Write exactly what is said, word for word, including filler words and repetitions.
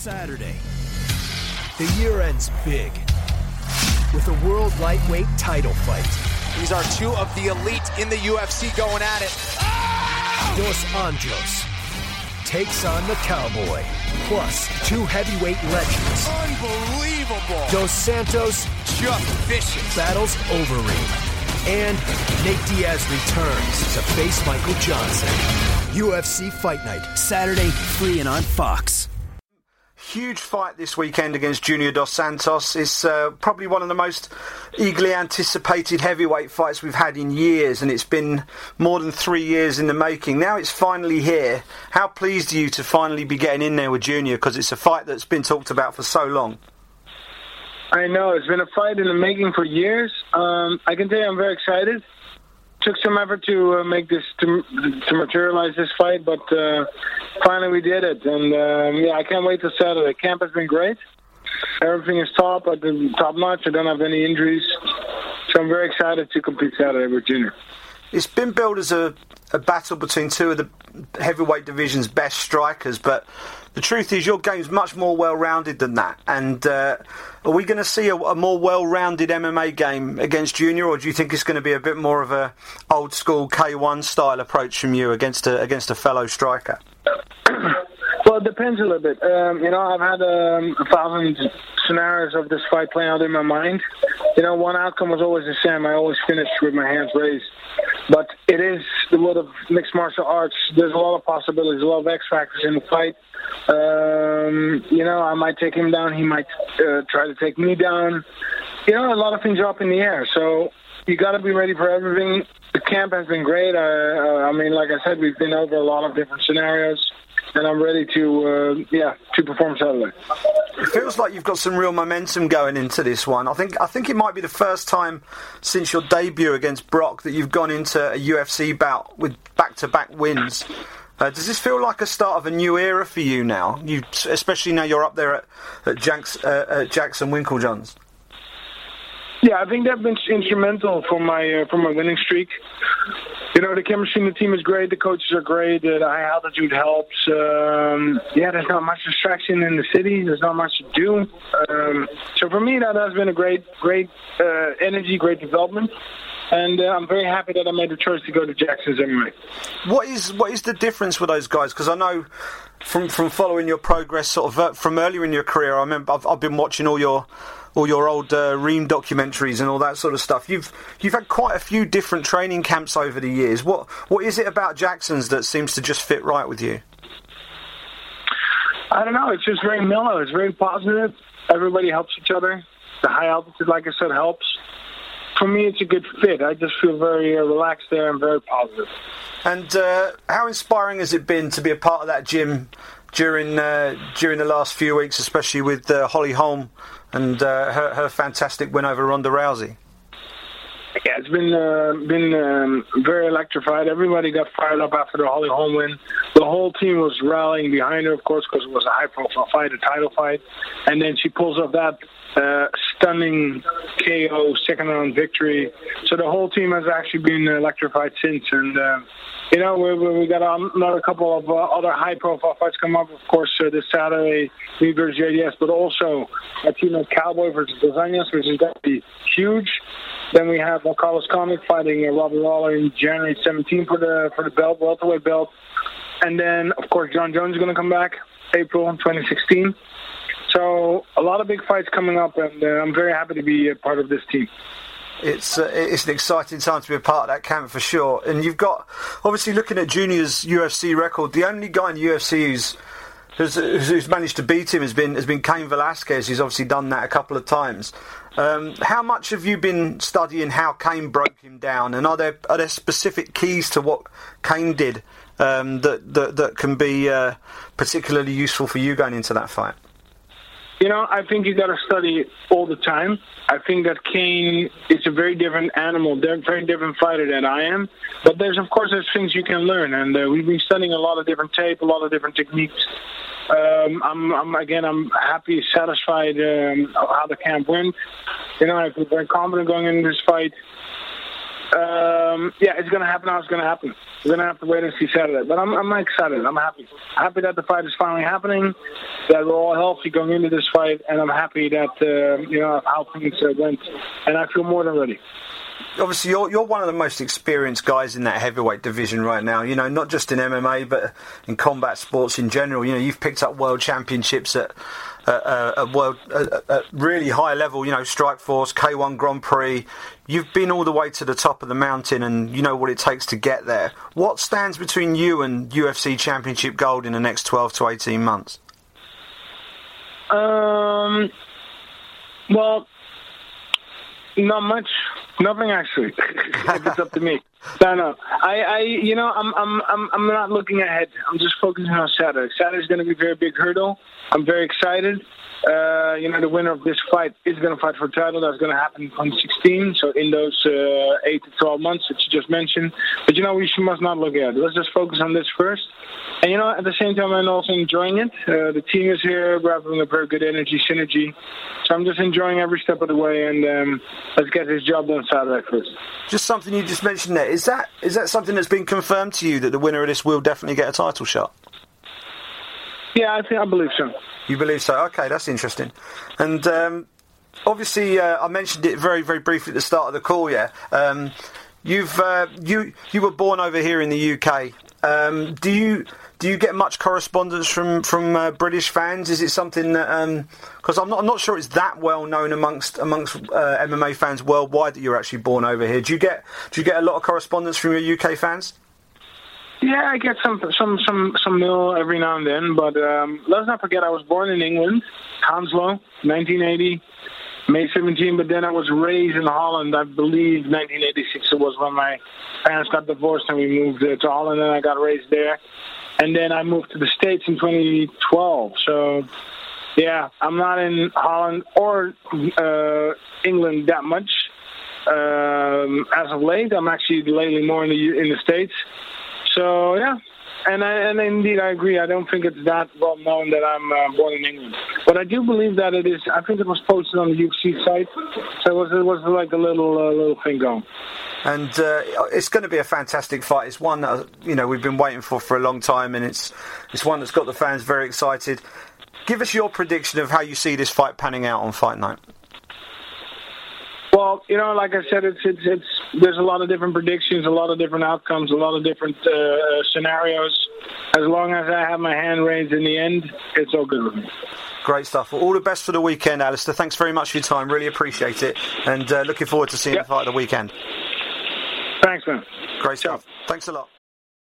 Saturday. The year ends big with a world lightweight title fight. These are two of the elite in the U F C going at it. Oh! Dos Anjos takes on the Cowboy. Plus, two heavyweight legends. Unbelievable. Dos Santos, just vicious, battles Overeem. And Nate Diaz returns to face Michael Johnson. U F C Fight Night, Saturday, free and on Fox. Huge fight this weekend against Junior Dos Santos. It's uh, probably one of the most eagerly anticipated heavyweight fights we've had in years, and it's been more than three years in the making. Now it's finally here. How pleased are you to finally be getting in there with Junior, because it's a fight that's been talked about for so long? I know, it's been a fight in the making for years. Um, I can tell you I'm very excited. Took some effort to uh, make this, to, to materialize this fight, but uh, finally we did it. And um, yeah, I can't wait till Saturday. Camp has been great. Everything is top, top notch. I don't have any injuries. So I'm very excited to compete Saturday with Junior. It's been billed as a, a battle between two of the heavyweight division's best strikers, but the truth is your game's much more well-rounded than that. And uh, are we going to see a, a more well-rounded M M A game against Junior, or do you think it's going to be a bit more of a old-school K one style approach from you against a, against a fellow striker? Well, it depends a little bit. Um, you know, I've had um, a thousand scenarios of this fight playing out in my mind. You know, one outcome was always the same. I always finished with my hands raised. But it is the world of mixed martial arts. There's a lot of possibilities, a lot of X factors in the fight. Um, you know, I might take him down. He might uh, try to take me down. You know, a lot of things are up in the air. So you got to be ready for everything. The camp has been great. I, I mean, like I said, we've been over a lot of different scenarios. And I'm ready to, uh, yeah, to perform Saturday. It feels like you've got some real momentum going into this one. I think I think it might be the first time since your debut against Brock that you've gone into a U F C bout with back-to-back wins. Uh, does this feel like a start of a new era for you now? You, especially now you're up there at, at, Jacks, uh, at Jackson's Winklejohn's. Yeah, I think that's been instrumental for my uh, for my winning streak. You know, the chemistry in the team is great. The coaches are great. The high altitude helps. Um, yeah, there's not much distraction in the city. There's not much to do. Um, so for me, that has been a great, great uh, energy, great development. And uh, I'm very happy that I made the choice to go to Jackson's anyway. What is what is the difference with those guys? Because I know from from following your progress, sort of from earlier in your career, I remember I've, I've been watching all your all your old uh, Ream documentaries and all that sort of stuff. You've you've had quite a few different training camps over the years. What what is it about Jackson's that seems to just fit right with you? I don't know. It's just very mellow. It's very positive. Everybody helps each other. The high altitude, like I said, helps. For me, it's a good fit. I just feel very uh, relaxed there and very positive. And uh, how inspiring has it been to be a part of that gym during uh, during the last few weeks, especially with uh, Holly Holm and uh, her, her fantastic win over Ronda Rousey? Yeah, it's been uh, been um, very electrified. Everybody got fired up after the Holly Holm win. The whole team was rallying behind her, of course, because it was a high-profile fight, a title fight. And then she pulls off that uh, stunning K O second-round victory. So the whole team has actually been electrified since. And, uh, you know, we we got another couple of uh, other high-profile fights come up, of course, uh, this Saturday, me versus J D S, but also a team of Cowboy versus Dos Anjos, which is going to be huge. Then we have uh, Carlos Condit fighting uh, Robert Waller in January seventeenth for the for the belt, welterweight belt. And then, of course, Jon Jones is going to come back April twenty sixteen. So a lot of big fights coming up, and uh, I'm very happy to be a part of this team. It's uh, it's an exciting time to be a part of that camp for sure. And you've got, obviously looking at Junior's U F C record, the only guy in the U F C who's Who's, who's managed to beat him has been has been Cain Velasquez. He's obviously done that a couple of times. Um, how much have you been studying how Cain broke him down, and are there are there specific keys to what Cain did um, that, that that can be uh, particularly useful for you going into that fight? You know, I think you got to study all the time. I think that Cain is a very different animal, they're a very different fighter than I am. But there's of course there's things you can learn, and uh, we've been studying a lot of different tape, a lot of different techniques. Um, I'm, I'm again. I'm happy, satisfied um, how the camp went. You know, I feel very confident going into this fight. Uh, um, yeah, it's going to happen how it's going to happen. We're going to have to wait and see Saturday. But I'm, I'm excited. I'm happy. Happy that the fight is finally happening, that we're all healthy going into this fight, and I'm happy that, uh, you know, how things uh, went. And I feel more than ready. Obviously, you're you're one of the most experienced guys in that heavyweight division right now. You know, not just in M M A, but in combat sports in general. You know, you've picked up world championships at a, a, a world a, a really high level. You know, Strikeforce, K one Grand Prix. You've been all the way to the top of the mountain, and you know what it takes to get there. What stands between you and U F C Championship gold in the next twelve to eighteen months? Um. Well. Not much, nothing actually. If it's up to me. No, no. I, I, you know, I'm, I'm, I'm, I'm not looking ahead. I'm just focusing on Saturday. Saturday's going to be a very big hurdle. I'm very excited. Uh, you know, the winner of this fight is going to fight for a title. That's going to happen on sixteen. So in those uh, eight to twelve months that you just mentioned. But you know, we must not look ahead. Let's just focus on this first. And you know, at the same time, I'm also enjoying it. Uh, the team is here. We're having a very good energy, synergy. So I'm just enjoying every step of the way. And um, let's get this job done Saturday first. Just something you just mentioned there. Is that is that something that's been confirmed to you, that the winner of this will definitely get a title shot? Yeah, I think I believe so. You believe so? Okay, that's interesting. And um, obviously, uh, I mentioned it very, very briefly at the start of the call. Yeah, um, you've uh, you you were born over here in the U K. Um, do you do you get much correspondence from from uh, British fans? Is it something that, because um, I'm not I'm not sure it's that well known amongst amongst uh, M M A fans worldwide that you're actually born over here. Do you get do you get a lot of correspondence from your U K fans? Yeah, I get some some some some mail every now and then, but um, let's not forget I was born in England, Hounslow, nineteen eighty, May seventeenth. But then I was raised in Holland. I believe nineteen eighty-six it was when my parents got divorced and we moved to Holland, and I got raised there. And then I moved to the States in twenty twelve. So yeah, I'm not in Holland or uh, England that much um, as of late. I'm actually lately more in the in the States. So, yeah, and I, and indeed I agree. I don't think it's that well known that I'm uh, born in England. But I do believe that it is, I think it was posted on the U F C site, so it was, it was like a little uh, little thing going. And uh, it's going to be a fantastic fight. It's one that, you know, we've been waiting for for a long time, and it's it's one that's got the fans very excited. Give us your prediction of how you see this fight panning out on Fight Night. Well, you know, like I said, it's it's it's there's a lot of different predictions, a lot of different outcomes, a lot of different uh, scenarios. As long as I have my hand raised in the end, it's all good with me. Great stuff. Well, all the best for the weekend, Alistair. Thanks very much for your time. Really appreciate it. And uh, looking forward to seeing yep. the fight of the weekend. Thanks, man. Great stuff. Sure. Thanks a lot.